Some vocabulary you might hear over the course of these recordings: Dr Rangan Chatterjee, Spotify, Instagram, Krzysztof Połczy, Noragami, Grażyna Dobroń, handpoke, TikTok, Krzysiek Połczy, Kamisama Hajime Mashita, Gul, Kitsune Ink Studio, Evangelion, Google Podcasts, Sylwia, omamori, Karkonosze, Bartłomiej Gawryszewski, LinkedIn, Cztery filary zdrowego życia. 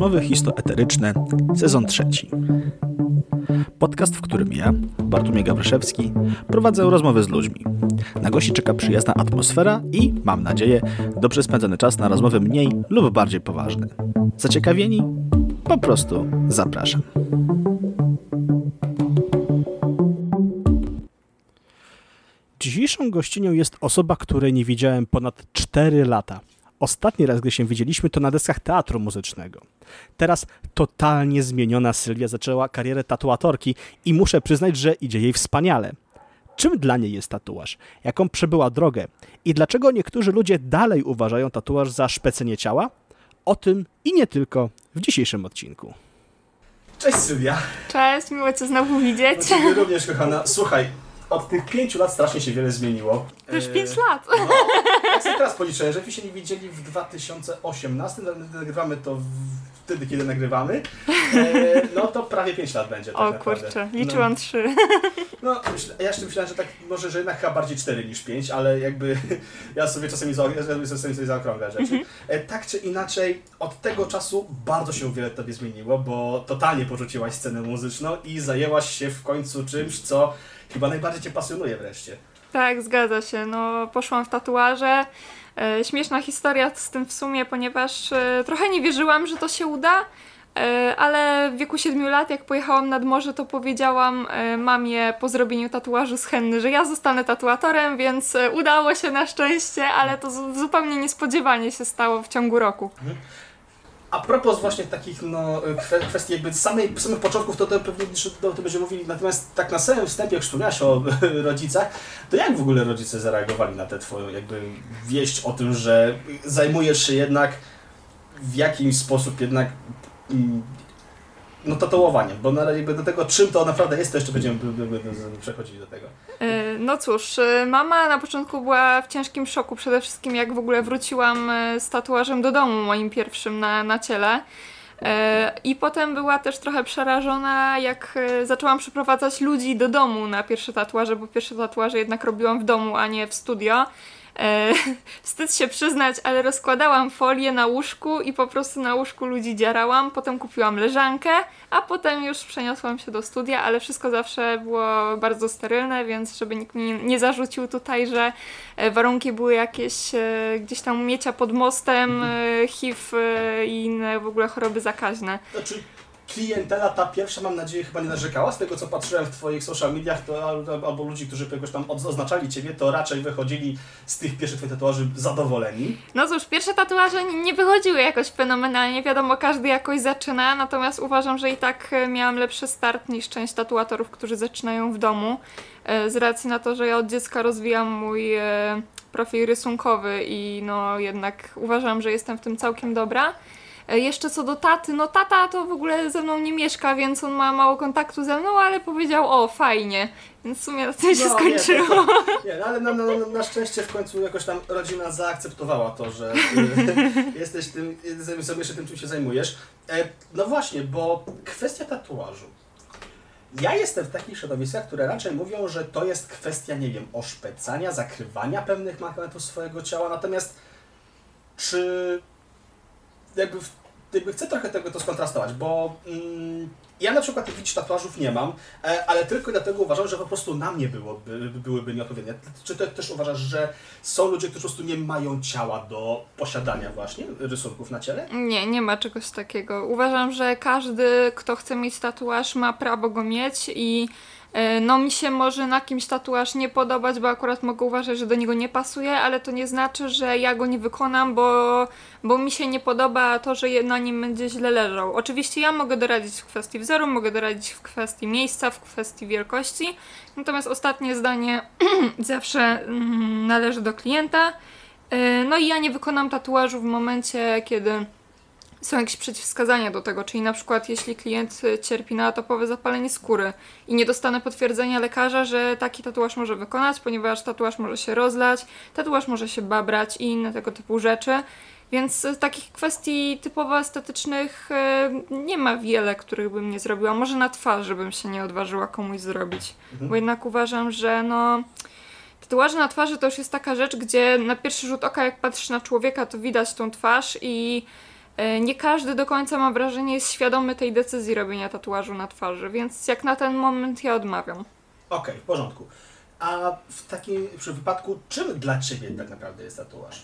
Rozmowy histoeteryczne, sezon 3. Podcast, w którym ja, Bartłomiej Gawryszewski, prowadzę rozmowy z ludźmi. Na gości czeka przyjazna atmosfera i, mam nadzieję, dobrze spędzony czas na rozmowy mniej lub bardziej poważne. Zaciekawieni? Po prostu zapraszam. Dzisiejszą gościnią jest osoba, której nie widziałem ponad 4 lata. Ostatni raz, gdy się widzieliśmy, to na deskach teatru muzycznego. Teraz totalnie zmieniona Sylwia zaczęła karierę tatuatorki i muszę przyznać, że idzie jej wspaniale. Czym dla niej jest tatuaż? Jaką przebyła drogę? I dlaczego niektórzy ludzie dalej uważają tatuaż za szpecenie ciała? O tym i nie tylko w dzisiejszym odcinku. Cześć Sylwia. Cześć, miło Cię znowu widzieć. No, Ciebie również, kochana. Słuchaj, od tych 5 lat strasznie się wiele zmieniło. To już 5 lat. No, tak sobie teraz policzę, że się nie widzieli w 2018, nagrywamy to wtedy, kiedy nagrywamy, no to prawie 5 lat będzie. Tak, o kurczę, liczyłam no. 3. No, ja jeszcze myślałem, że tak może, że jednak chyba bardziej 4 niż 5, ale jakby ja sobie czasami zaokrągam rzeczy. Tak czy inaczej, od tego czasu bardzo się wiele Tobie zmieniło, bo totalnie porzuciłaś scenę muzyczną i zajęłaś się w końcu czymś, co chyba najbardziej Cię pasjonuje wreszcie. Tak, zgadza się. No, poszłam w tatuaże. Śmieszna historia z tym w sumie, ponieważ trochę nie wierzyłam, że to się uda, ale w wieku 7 lat, jak pojechałam nad morze, to powiedziałam mamie po zrobieniu tatuażu z henny, że ja zostanę tatuatorem, więc udało się na szczęście, ale to zupełnie niespodziewanie się stało w ciągu roku. A propos właśnie takich no, kwestii jakby samych początków, to pewnie to będziemy mówili, natomiast tak na samym wstępie, jak wspomniałaś o rodzicach, to jak w ogóle rodzice zareagowali na tę twoją jakby wieść o tym, że zajmujesz się jednak w jakiś sposób jednak no tatuowaniem, bo jakby do tego, czym to naprawdę jest, to jeszcze będziemy przechodzili do tego. No cóż, mama na początku była w ciężkim szoku, przede wszystkim jak w ogóle wróciłam z tatuażem do domu, moim pierwszym na ciele. I potem była też trochę przerażona, jak zaczęłam przyprowadzać ludzi do domu na pierwsze tatuaże, bo pierwsze tatuaże jednak robiłam w domu, a nie w studio. Wstyd się przyznać, ale rozkładałam folię na łóżku i po prostu na łóżku ludzi dziarałam, potem kupiłam leżankę, a potem już przeniosłam się do studia, ale wszystko zawsze było bardzo sterylne, więc żeby nikt mi nie zarzucił tutaj, że warunki były jakieś gdzieś tam miecia pod mostem, HIV i inne w ogóle choroby zakaźne. Znaczy klientela ta pierwsza, mam nadzieję, chyba nie narzekała. Z tego co patrzyłem w twoich social mediach, to albo ludzi, którzy jakoś tam oznaczali ciebie, to raczej wychodzili z tych pierwszych twoich tatuaży zadowoleni. No cóż, pierwsze tatuaże nie wychodziły jakoś fenomenalnie, wiadomo, każdy jakoś zaczyna, natomiast uważam, że i tak miałam lepszy start niż część tatuatorów, którzy zaczynają w domu, z racji na to, że ja od dziecka rozwijam mój profil rysunkowy i no jednak uważam, że jestem w tym całkiem dobra. Jeszcze co do taty, no tata to w ogóle ze mną nie mieszka, więc on ma mało kontaktu ze mną, ale powiedział, o fajnie, więc w sumie na tym się skończyło. Nie, ale na szczęście w końcu jakoś tam rodzina zaakceptowała to, że jesteś tym, sobie jeszcze tym, czym się zajmujesz. No właśnie, bo kwestia tatuażu. Ja jestem w takich środowiskach, które raczej mówią, że to jest kwestia, nie wiem, oszpecania, zakrywania pewnych mankamentów swojego ciała, natomiast czy... Jakby chcę trochę to skontrastować, bo ja na przykład jakichś tatuażów nie mam, ale tylko dlatego uważam, że po prostu na mnie byłyby nieodpowiednie. Czy ty też uważasz, że są ludzie, którzy po prostu nie mają ciała do posiadania właśnie rysunków na ciele? Nie, nie ma czegoś takiego. Uważam, że każdy, kto chce mieć tatuaż, ma prawo go mieć i no mi się może na kimś tatuaż nie podobać, bo akurat mogę uważać, że do niego nie pasuje, ale to nie znaczy, że ja go nie wykonam, bo mi się nie podoba to, że na nim będzie źle leżał. Oczywiście ja mogę doradzić w kwestii wzoru, mogę doradzić w kwestii miejsca, w kwestii wielkości, natomiast ostatnie zdanie zawsze należy do klienta. No i ja nie wykonam tatuażu w momencie, kiedy... są jakieś przeciwwskazania do tego, czyli na przykład jeśli klient cierpi na atopowe zapalenie skóry i nie dostanę potwierdzenia lekarza, że taki tatuaż może wykonać, ponieważ tatuaż może się rozlać, tatuaż może się babrać i inne tego typu rzeczy, więc takich kwestii typowo estetycznych nie ma wiele, których bym nie zrobiła. Może na twarzy bym się nie odważyła komuś zrobić, bo jednak uważam, że no... Tatuaże na twarzy to już jest taka rzecz, gdzie na pierwszy rzut oka jak patrzysz na człowieka, to widać tą twarz i nie każdy do końca, mam wrażenie, jest świadomy tej decyzji robienia tatuażu na twarzy, więc jak na ten moment ja odmawiam. Okej, w porządku. A w takim przypadku czym dla Ciebie tak naprawdę jest tatuaż?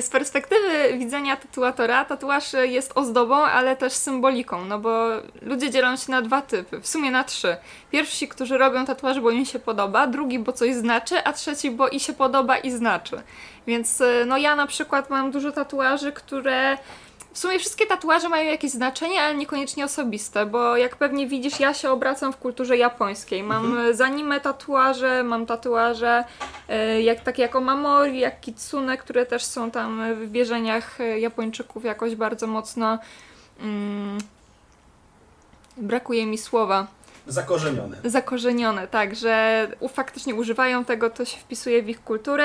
Z perspektywy widzenia tatuatora, tatuaż jest ozdobą, ale też symboliką, no bo ludzie dzielą się na dwa typy, w sumie na trzy. Pierwsi, którzy robią tatuaż, bo im się podoba, drugi, bo coś znaczy, a trzeci, bo i się podoba i znaczy. Więc no ja na przykład mam dużo tatuaży, które... W sumie wszystkie tatuaże mają jakieś znaczenie, ale niekoniecznie osobiste, bo jak pewnie widzisz, ja się obracam w kulturze japońskiej. Mam z anime tatuaże, mam tatuaże takie jak omamori, jak kitsune, które też są tam w wierzeniach Japończyków jakoś bardzo mocno... brakuje mi słowa. Zakorzenione. Zakorzenione, tak, że faktycznie używają tego, to się wpisuje w ich kulturę.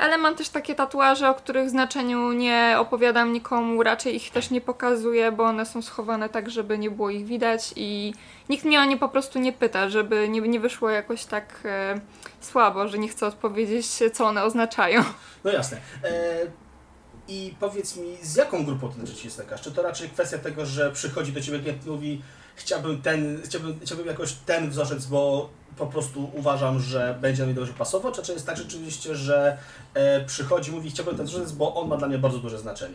Ale mam też takie tatuaże, o których znaczeniu nie opowiadam nikomu, raczej ich też nie pokazuję, bo one są schowane tak, żeby nie było ich widać i nikt mnie o nie po prostu nie pyta, żeby nie wyszło jakoś tak słabo, że nie chcę odpowiedzieć, co one oznaczają. No jasne. I powiedz mi, z jaką grupą ty najczęściej stykasz? Czy to raczej kwestia tego, że przychodzi do ciebie klient i mówi, chciałbym jakoś ten wzorzec, bo po prostu uważam, że będzie mi dobrze pasował, czy jest tak rzeczywiście, że przychodzi i mówi, chciałbym ten wzorzec, bo on ma dla mnie bardzo duże znaczenie?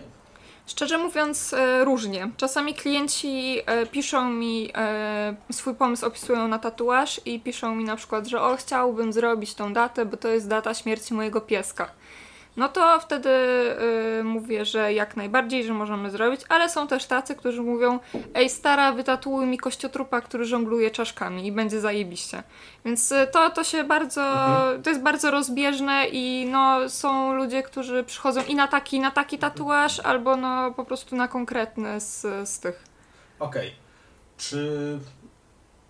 Szczerze mówiąc, różnie. Czasami klienci piszą mi, swój pomysł opisują na tatuaż i piszą mi na przykład, że chciałbym zrobić tą datę, bo to jest data śmierci mojego pieska. No to wtedy mówię, że jak najbardziej, że możemy zrobić, ale są też tacy, którzy mówią, ej stara, wytatuuj mi kościotrupa, który żongluje czaszkami i będzie zajebiście. Więc to się bardzo, to jest bardzo rozbieżne i no, są ludzie, którzy przychodzą i na taki tatuaż, albo no po prostu na konkretny z tych. Okej. Czy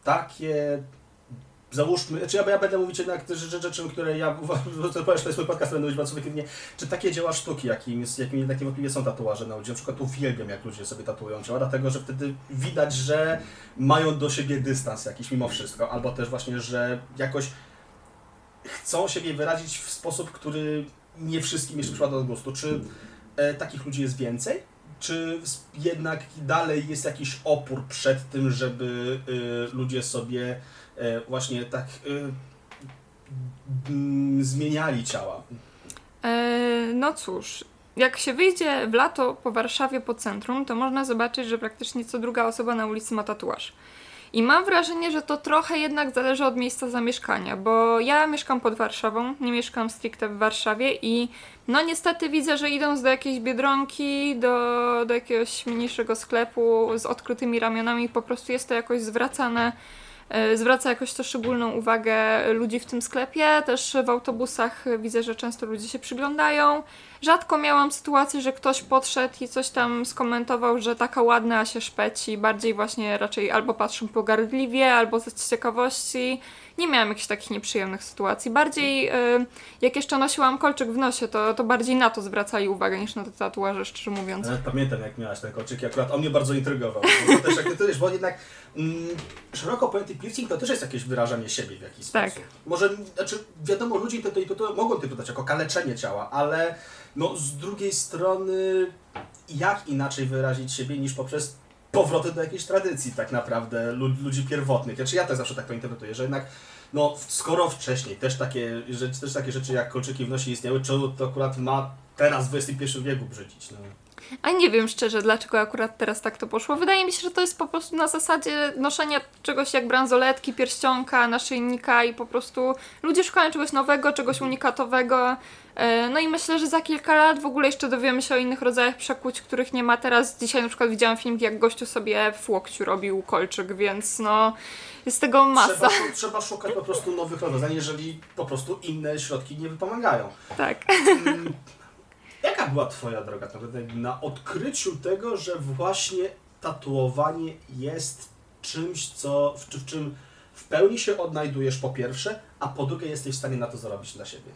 takie... Załóżmy, czy ja będę mówić jednak rzeczy, które ja uważam, to jest mój podcast, będę mówić bardzo subiektywnie, czy takie dzieła sztuki, jakimi niewątpliwie są tatuaże na ludzi, na przykład uwielbiam, jak ludzie sobie tatuują dzieła, dlatego, że wtedy widać, że mają do siebie dystans jakiś mimo wszystko, albo też właśnie, że jakoś chcą siebie wyrazić w sposób, który nie wszystkim jeszcze przypada do gustu. Czy takich ludzi jest więcej? Czy jednak dalej jest jakiś opór przed tym, żeby ludzie sobie właśnie tak zmieniali ciała? No cóż, jak się wyjdzie w lato po Warszawie, po centrum, to można zobaczyć, że praktycznie co druga osoba na ulicy ma tatuaż. I mam wrażenie, że to trochę jednak zależy od miejsca zamieszkania, bo ja mieszkam pod Warszawą, nie mieszkam stricte w Warszawie i no niestety widzę, że idąc do jakiejś Biedronki, do jakiegoś mniejszego sklepu z odkrytymi ramionami, po prostu jest to jakoś zwracane, zwraca jakoś to szczególną uwagę ludzi w tym sklepie, też w autobusach widzę, że często ludzie się przyglądają. Rzadko miałam sytuację, że ktoś podszedł i coś tam skomentował, że taka ładna, a się szpeci, bardziej właśnie raczej albo patrzą pogardliwie, albo z ciekawości. Nie miałam jakichś takich nieprzyjemnych sytuacji. Bardziej jak jeszcze nosiłam kolczyk w nosie, to bardziej na to zwracali uwagę niż na te tatuaże, szczerze mówiąc. Ja pamiętam, jak miałaś ten kolczyk i akurat on mnie bardzo intrygował. Bo, też, jak ty, bo jednak szeroko pojęty piercing to też jest jakieś wyrażanie siebie w jakiś sposób. Może, znaczy wiadomo, ludzie to mogą interpretować jako kaleczenie ciała, ale no z drugiej strony jak inaczej wyrazić siebie niż poprzez powroty do jakiejś tradycji tak naprawdę ludzi pierwotnych. Znaczy ja też zawsze tak to interpretuję, że jednak no skoro wcześniej też takie rzeczy jak kolczyki w nosie istniały, czemu to akurat ma teraz w XXI wieku brzydzić? No. A nie wiem szczerze, dlaczego akurat teraz tak to poszło. Wydaje mi się, że to jest po prostu na zasadzie noszenia czegoś jak bransoletki, pierścionka, naszyjnika i po prostu ludzie szukają czegoś nowego, czegoś unikatowego. No i myślę, że za kilka lat w ogóle jeszcze dowiemy się o innych rodzajach przekuć, których nie ma teraz. Dzisiaj na przykład widziałam film, jak gościu sobie w łokciu robił kolczyk, więc no jest tego masa. Trzeba szukać po prostu nowych rozwiązań, jeżeli po prostu inne środki nie pomagają. Tak. Jaka była Twoja droga na odkryciu tego, że właśnie tatuowanie jest czymś, w czym w pełni się odnajdujesz po pierwsze, a po drugie jesteś w stanie na to zarobić dla siebie?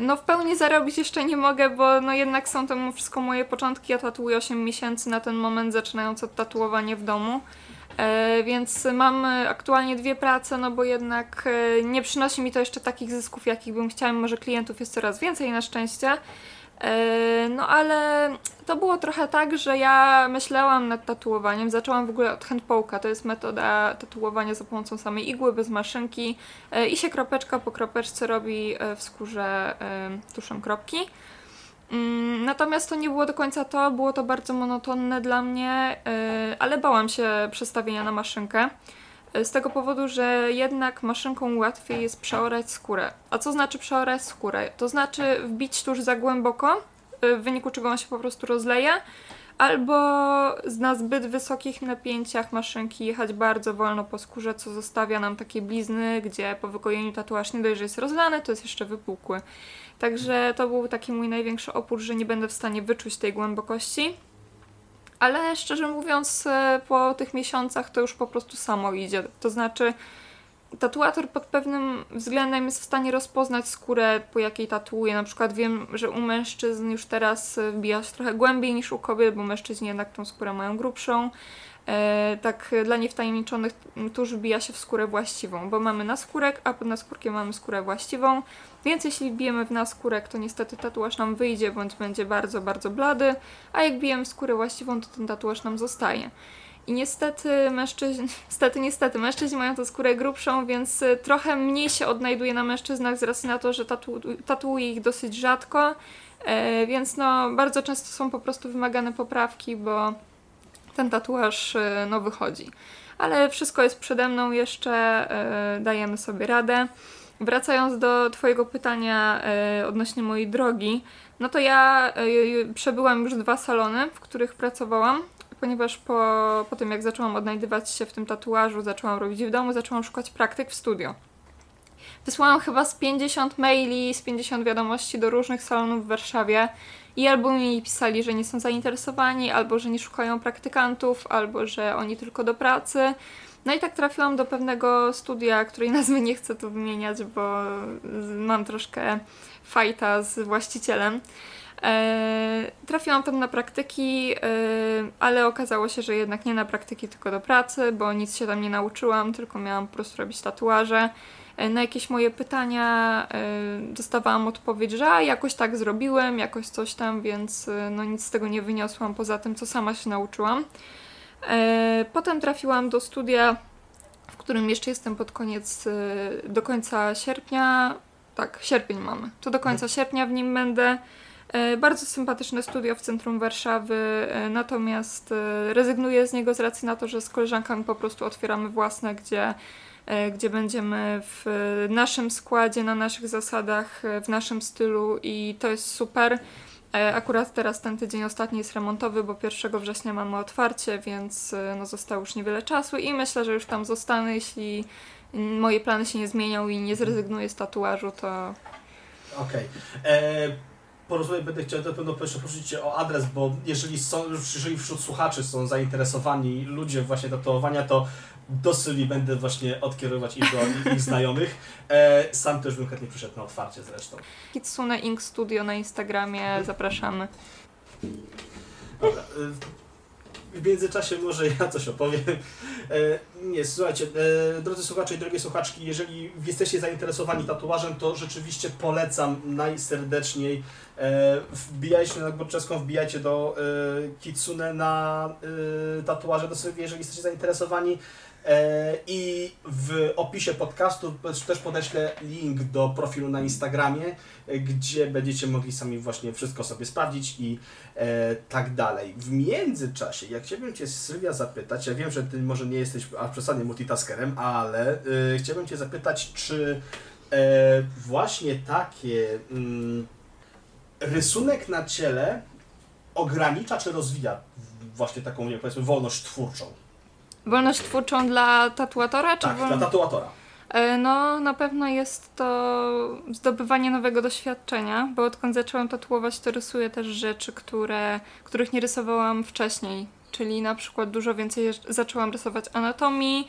No w pełni zarobić jeszcze nie mogę, bo no jednak są to wszystko moje początki. Ja tatuuję 8 miesięcy na ten moment, zaczynając od tatuowania w domu. Więc mam aktualnie dwie prace, no bo jednak nie przynosi mi to jeszcze takich zysków, jakich bym chciała, może klientów jest coraz więcej na szczęście, No ale to było trochę tak, że ja myślałam nad tatuowaniem, zaczęłam w ogóle od handpoke'a, to jest metoda tatuowania za pomocą samej igły, bez maszynki i się kropeczka po kropeczce robi w skórze tuszem kropki. Natomiast to nie było do końca to, było to bardzo monotonne dla mnie, ale bałam się przestawienia na maszynkę. Z tego powodu, że jednak maszynką łatwiej jest przeorać skórę. A co znaczy przeorać skórę? To znaczy wbić tusz za głęboko, w wyniku czego on się po prostu rozleje, albo na zbyt wysokich napięciach maszynki jechać bardzo wolno po skórze, co zostawia nam takie blizny, gdzie po wykojeniu tatuaż nie dość, że jest rozlany, to jest jeszcze wypukły. Także to był taki mój największy opór, że nie będę w stanie wyczuć tej głębokości. Ale szczerze mówiąc, po tych miesiącach to już po prostu samo idzie. To znaczy, tatuator pod pewnym względem jest w stanie rozpoznać skórę, po jakiej tatuuje. Na przykład wiem, że u mężczyzn już teraz wbija się trochę głębiej niż u kobiet, bo mężczyźni jednak tą skórę mają grubszą. Tak dla niewtajemniczonych tuż wbija się w skórę właściwą, bo mamy naskórek, a pod naskórkiem mamy skórę właściwą. Więc jeśli wbijemy w naskórek, to niestety tatuaż nam wyjdzie, bądź będzie bardzo, bardzo blady, a jak bijemy w skórę właściwą, to ten tatuaż nam zostaje. I niestety mężczyźni mają tę skórę grubszą, więc trochę mniej się odnajduje na mężczyznach z racji na to, że tatuuje ich dosyć rzadko, więc no, bardzo często są po prostu wymagane poprawki, bo ten tatuaż no, wychodzi. Ale wszystko jest przede mną jeszcze, dajemy sobie radę. Wracając do Twojego pytania odnośnie mojej drogi, no to ja przebyłam już 2 salony, w których pracowałam, ponieważ po tym jak zaczęłam odnajdywać się w tym tatuażu, zaczęłam robić w domu, zaczęłam szukać praktyk w studio. Wysłałam chyba z 50 maili, z 50 wiadomości do różnych salonów w Warszawie i albo mi pisali, że nie są zainteresowani, albo że nie szukają praktykantów, albo że oni tylko do pracy. No i tak trafiłam do pewnego studia, której nazwy nie chcę tu wymieniać, bo mam troszkę fajta z właścicielem. Trafiłam tam na praktyki, ale okazało się, że jednak nie na praktyki, tylko do pracy, bo nic się tam nie nauczyłam, tylko miałam po prostu robić tatuaże. Na jakieś moje pytania dostawałam odpowiedź, że jakoś tak zrobiłem, jakoś coś tam, więc no nic z tego nie wyniosłam poza tym, co sama się nauczyłam. Potem trafiłam do studia, w którym jeszcze jestem pod koniec, do końca sierpnia, tak, sierpień mamy, to do końca sierpnia w nim będę. Bardzo sympatyczne studio w centrum Warszawy, natomiast rezygnuję z niego z racji na to, że z koleżankami po prostu otwieramy własne, gdzie będziemy w naszym składzie, na naszych zasadach, w naszym stylu i to jest super. Akurat teraz ten tydzień ostatni jest remontowy, bo 1 września mamy otwarcie, więc no, zostało już niewiele czasu i myślę, że już tam zostanę, jeśli moje plany się nie zmienią i nie zrezygnuję z tatuażu, to... Okej. Po rozmowie będę chciał na pewno prosić Cię o adres, bo jeżeli wśród słuchaczy są zainteresowani ludzie właśnie tatuowania, to do Sylwii będę właśnie odkierować ich do ich znajomych. Sam też bym chętnie przyszedł na otwarcie zresztą. Kitsune Ink Studio na Instagramie, zapraszamy. Dobra. W międzyczasie może ja coś opowiem. Nie, słuchajcie, drodzy słuchacze i drogie słuchaczki, jeżeli jesteście zainteresowani tatuażem, to rzeczywiście polecam najserdeczniej. Wbijajcie na Górczewską, wbijajcie do Kitsune na tatuaże do Sylwii, jeżeli jesteście zainteresowani. I w opisie podcastu też podeślę link do profilu na Instagramie, gdzie będziecie mogli sami właśnie wszystko sobie sprawdzić i tak dalej. W międzyczasie, jak chciałbym Cię, Sylwia, zapytać, ja wiem, że Ty może nie jesteś przesadnie multitaskerem, ale chciałbym Cię zapytać, czy właśnie takie rysunek na ciele ogranicza czy rozwija właśnie taką, nie, powiedzmy, wolność twórczą? Wolność twórczą dla tatuatora? Czy tak, dla tatuatora. No, na pewno jest to zdobywanie nowego doświadczenia, bo odkąd zaczęłam tatuować, to rysuję też rzeczy, których nie rysowałam wcześniej. Czyli na przykład dużo więcej zaczęłam rysować anatomii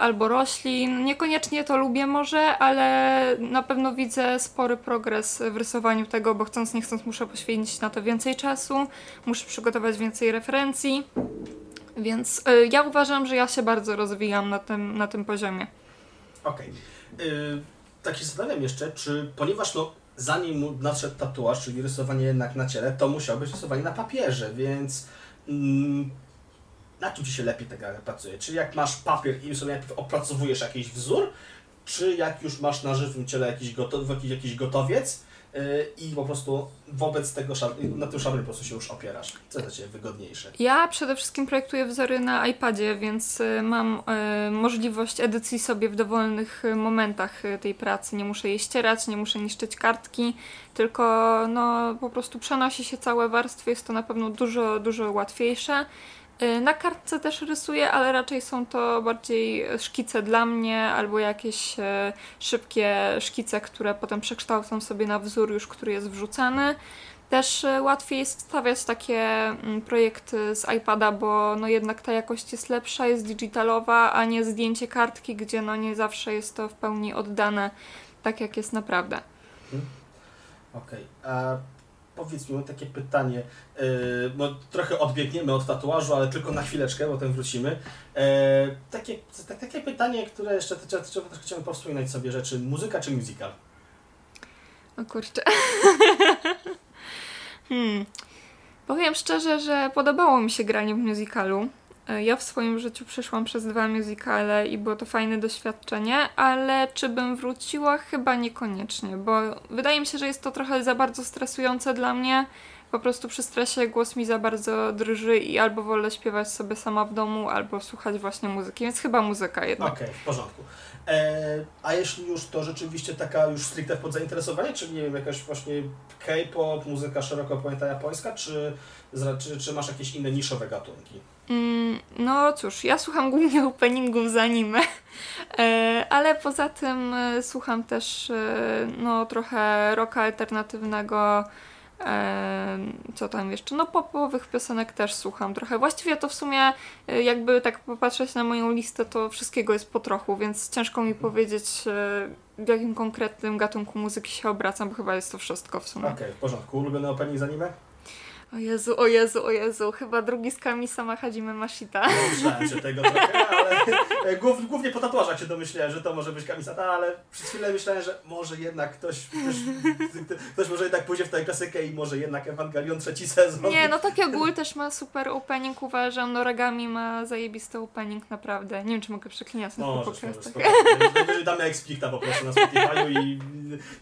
albo roślin. Niekoniecznie to lubię może, ale na pewno widzę spory progres w rysowaniu tego, bo chcąc nie chcąc muszę poświęcić na to więcej czasu, muszę przygotować więcej referencji. Więc ja uważam, że ja się bardzo rozwijam na tym poziomie. Okej. Tak się zastanawiam jeszcze, czy ponieważ no, zanim mu nadszedł tatuaż, czyli rysowanie jednak na ciele, to musiał być rysowanie na papierze, więc na czym ci się lepiej ta gra pracuje? Czy jak masz papier i sobie najpierw opracowujesz jakiś wzór, czy jak już masz na żywym ciele jakiś gotowiec i po prostu wobec tego na tym szablu po prostu się już opierasz. Co jest dla Ciebie wygodniejsze? Ja przede wszystkim projektuję wzory na iPadzie, więc mam możliwość edycji sobie w dowolnych momentach tej pracy. Nie muszę jej ścierać, nie muszę niszczyć kartki, tylko no, po prostu przenosi się całe warstwy. Jest to na pewno dużo, dużo łatwiejsze. Na kartce też rysuję, ale raczej są to bardziej szkice dla mnie albo jakieś szybkie szkice, które potem przekształcam sobie na wzór już, który jest wrzucany. Też łatwiej jest stawiać takie projekty z iPada, bo no jednak ta jakość jest lepsza, jest digitalowa, a nie zdjęcie kartki, gdzie no nie zawsze jest to w pełni oddane tak, jak jest naprawdę. Okej. Powiedz mi, mam takie pytanie, bo trochę odbiegniemy od tatuażu, ale tylko na chwileczkę, bo potem wrócimy. Takie pytanie, które jeszcze chciałem powspominać sobie rzeczy. Muzyka czy musical? No kurczę. Powiem szczerze, że podobało mi się granie w musicalu. Ja w swoim życiu przeszłam przez 2 musicale i było to fajne doświadczenie, ale czy bym wróciła? Chyba niekoniecznie, bo wydaje mi się, że jest to trochę za bardzo stresujące dla mnie. Po prostu przy stresie głos mi za bardzo drży i albo wolę śpiewać sobie sama w domu, albo słuchać właśnie muzyki, więc chyba muzyka jednak. Okej, w porządku. A jeśli już to rzeczywiście taka już stricte pod zainteresowanie, czyli nie wiem, jakaś właśnie K-pop, muzyka szeroko pojęta japońska, czy masz jakieś inne niszowe gatunki? No cóż, ja słucham głównie openingów z anime, ale poza tym słucham też no, trochę rocka alternatywnego, co tam jeszcze, no popowych piosenek też słucham trochę. Właściwie to w sumie jakby tak popatrzeć na moją listę, to wszystkiego jest po trochu, więc ciężko mi powiedzieć, w jakim konkretnym gatunku muzyki się obracam, bo chyba jest to wszystko w sumie. Okej, w porządku. Ulubiony opening z anime? O Jezu, chyba drugi z Kamisama Hajime Mashita. No, myślałem się tego trochę, ale głównie po tatuażach się domyślałem, że to może być Kamisama, ale przez chwilę myślałem, że może jednak ktoś może jednak pójdzie w tę klasykę i może jednak Evangelion 3. sezon. Nie, no taki Gul też ma super opening, uważam. Noragami ma zajebisty opening, naprawdę. Nie wiem, czy mogę przeklinać na tych podcastach. Może damy explicta po prostu na Spotify'u i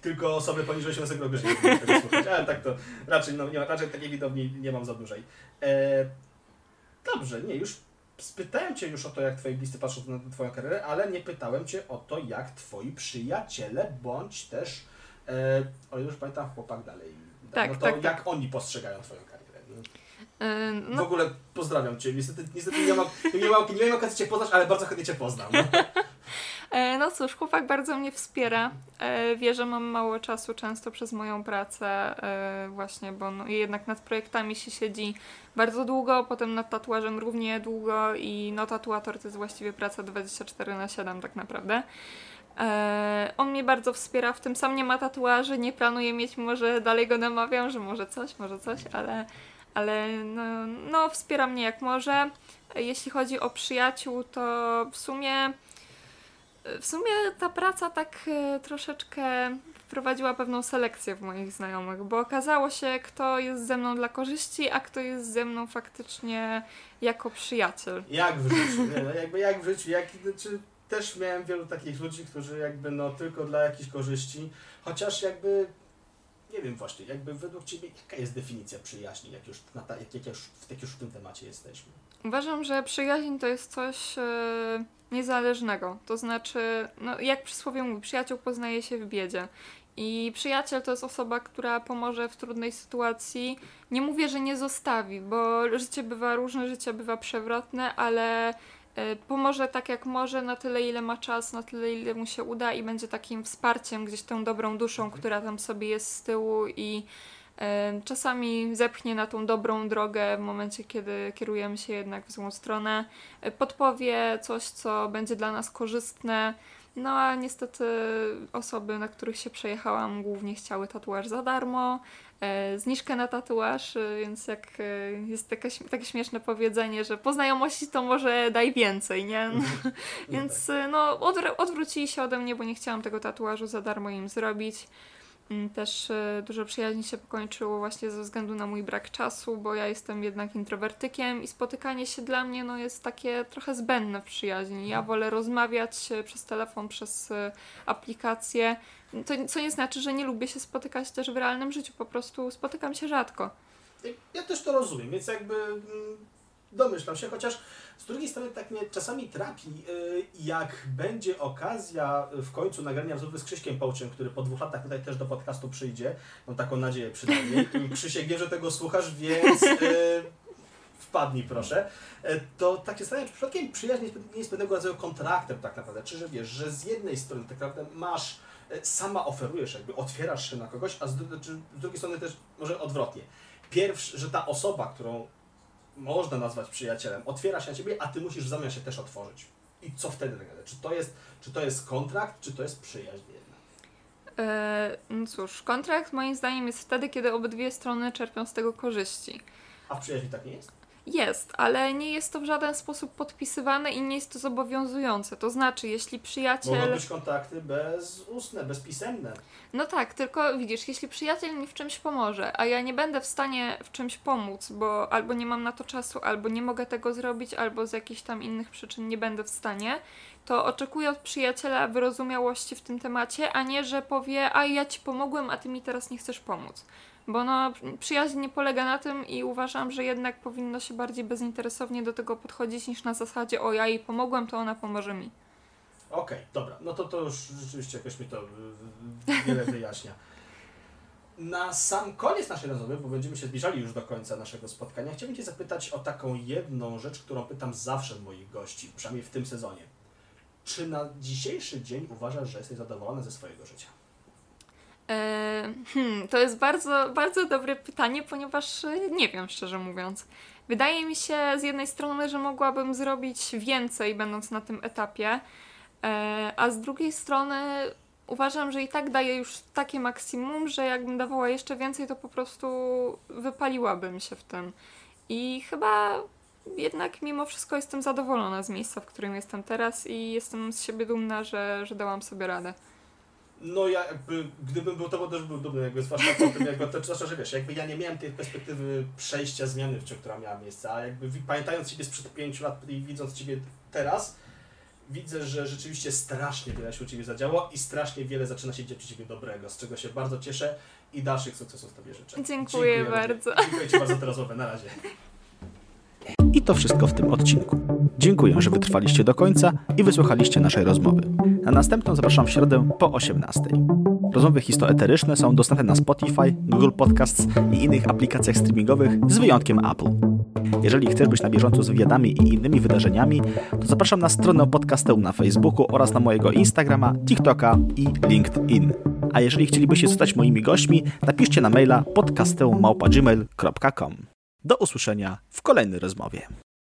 tylko osoby poniżej 18 roku nie będą tego słuchać, ale tak to raczej, no nie ma, raczej takiej widowni nie mam za dużej. Dobrze, już spytałem Cię już o to, jak Twoje bliscy patrzą na Twoją karierę, ale nie pytałem Cię o to, jak Twoi przyjaciele, bądź też, ale już pamiętam, chłopak dalej. Tak, no to tak, jak tak. Oni postrzegają Twoją karierę? No. W ogóle pozdrawiam Cię. Niestety nie mam okazji Cię poznać, ale bardzo chętnie Cię poznam. No cóż, chłopak bardzo mnie wspiera, wie, że mam mało czasu często przez moją pracę właśnie, bo no, jednak nad projektami się siedzi bardzo długo, potem nad tatuażem równie długo i no tatuator to jest właściwie praca 24/7 tak naprawdę. On mnie bardzo wspiera w tym, sam nie ma tatuaży, nie planuje mieć, może dalej go namawiam, że może coś, ale no wspiera mnie jak może. Jeśli chodzi o przyjaciół, to w sumie ta praca tak troszeczkę wprowadziła pewną selekcję w moich znajomych, bo okazało się, kto jest ze mną dla korzyści, a kto jest ze mną faktycznie jako przyjaciel. Jak w życiu, też miałem wielu takich ludzi, którzy tylko dla jakichś korzyści, chociaż nie wiem właśnie, według Ciebie jaka jest definicja przyjaźni, jak już w tym temacie jesteśmy? Uważam, że przyjaźń to jest coś niezależnego, to znaczy, no, jak przysłowie mówi, przyjaciół poznaje się w biedzie i przyjaciel to jest osoba, która pomoże w trudnej sytuacji, nie mówię, że nie zostawi, bo życie bywa różne, życie bywa przewrotne, ale pomoże tak jak może, na tyle ile ma czas, na tyle ile mu się uda i będzie takim wsparciem, gdzieś tą dobrą duszą, która tam sobie jest z tyłu i czasami zepchnie na tą dobrą drogę w momencie, kiedy kierujemy się jednak w złą stronę, podpowie coś, co będzie dla nas korzystne, no a niestety osoby, na których się przejechałam, głównie chciały tatuaż za darmo, zniżkę na tatuaż, więc jak jest takie śmieszne powiedzenie, że po znajomości to może daj więcej, nie? No, więc odwrócili się ode mnie, bo nie chciałam tego tatuażu za darmo im zrobić. Też dużo przyjaźni się pokończyło właśnie ze względu na mój brak czasu, bo ja jestem jednak introwertykiem i spotykanie się dla mnie no, jest takie trochę zbędne w przyjaźni. Ja wolę rozmawiać przez telefon, przez aplikacje, to, co nie znaczy, że nie lubię się spotykać też w realnym życiu, po prostu spotykam się rzadko. Ja też to rozumiem, więc jakby domyślam się, chociaż z drugiej strony tak mnie czasami trapi, jak będzie okazja w końcu nagrania rozmowy z Krzyśkiem Połczym, który po 2 latach tutaj też do podcastu przyjdzie, mam taką nadzieję przynajmniej, Krzysiek wie, że tego słuchasz, więc wpadnij proszę, to tak się stanie, że przypadkiem przyjaźń jest pewnego rodzaju kontraktem tak naprawdę, czy że wiesz, że z jednej strony tak naprawdę masz, sama oferujesz, jakby otwierasz się na kogoś, a z drugiej strony też może odwrotnie. Pierwszy, że ta osoba, którą można nazwać przyjacielem, otwiera się na ciebie, a ty musisz w zamian się też otworzyć. I co wtedy? Czy to jest kontrakt, czy to jest przyjaźń jednak? No cóż, kontrakt moim zdaniem jest wtedy, kiedy obydwie strony czerpią z tego korzyści. A w przyjaźni tak nie jest? Jest, ale nie jest to w żaden sposób podpisywane i nie jest to zobowiązujące. To znaczy, jeśli przyjaciel... Mogą być kontakty bezustne, bezpisemne. No tak, tylko widzisz, jeśli przyjaciel mi w czymś pomoże, a ja nie będę w stanie w czymś pomóc, bo albo nie mam na to czasu, albo nie mogę tego zrobić, albo z jakichś tam innych przyczyn nie będę w stanie, to oczekuję od przyjaciela wyrozumiałości w tym temacie, a nie, że powie, a ja ci pomogłem, a ty mi teraz nie chcesz pomóc. Bo no, przyjaźń nie polega na tym i uważam, że jednak powinno się bardziej bezinteresownie do tego podchodzić niż na zasadzie o ja jej pomogłem, to ona pomoże mi. Okej, dobra. No to już rzeczywiście jakoś mi to wiele wyjaśnia. Na sam koniec naszej rozmowy, bo będziemy się zbliżali już do końca naszego spotkania, chciałbym Cię zapytać o taką jedną rzecz, którą pytam zawsze moich gości, przynajmniej w tym sezonie. Czy na dzisiejszy dzień uważasz, że jesteś zadowolona ze swojego życia? To jest bardzo, bardzo dobre pytanie, ponieważ nie wiem, szczerze mówiąc. Wydaje mi się z jednej strony, że mogłabym zrobić więcej, będąc na tym etapie, a z drugiej strony uważam, że i tak daję już takie maksimum, że jakbym dawała jeszcze więcej, to po prostu wypaliłabym się w tym. I chyba jednak mimo wszystko jestem zadowolona z miejsca, w którym jestem teraz i jestem z siebie dumna, że dałam sobie radę. No ja jakby, gdybym był to, bo też był dumny, jakby zwłaszcza po tym, jakby to, zwłaszcza, że wiesz, jakby ja nie miałem tej perspektywy przejścia zmiany, która miała miejsce, a jakby pamiętając Ciebie sprzed 5 lat i widząc Ciebie teraz, widzę, że rzeczywiście strasznie wiele się u Ciebie zadziało i strasznie wiele zaczyna się dziać u Ciebie dobrego, z czego się bardzo cieszę i dalszych sukcesów Tobie życzę. Dziękuję bardzo. Dziękuję Ci bardzo za tę rozmowę, na razie. I to wszystko w tym odcinku. Dziękuję, że wytrwaliście do końca i wysłuchaliście naszej rozmowy. Na następną zapraszam w środę po 18:00. Rozmowy histoeteryczne są dostępne na Spotify, Google Podcasts i innych aplikacjach streamingowych z wyjątkiem Apple. Jeżeli chcesz być na bieżąco z wywiadami i innymi wydarzeniami, to zapraszam na stronę podcastu na Facebooku oraz na mojego Instagrama, TikToka i LinkedIn. A jeżeli chcielibyście zostać moimi gośćmi, napiszcie na maila podcastu@gmail.com. Do usłyszenia w kolejnej rozmowie.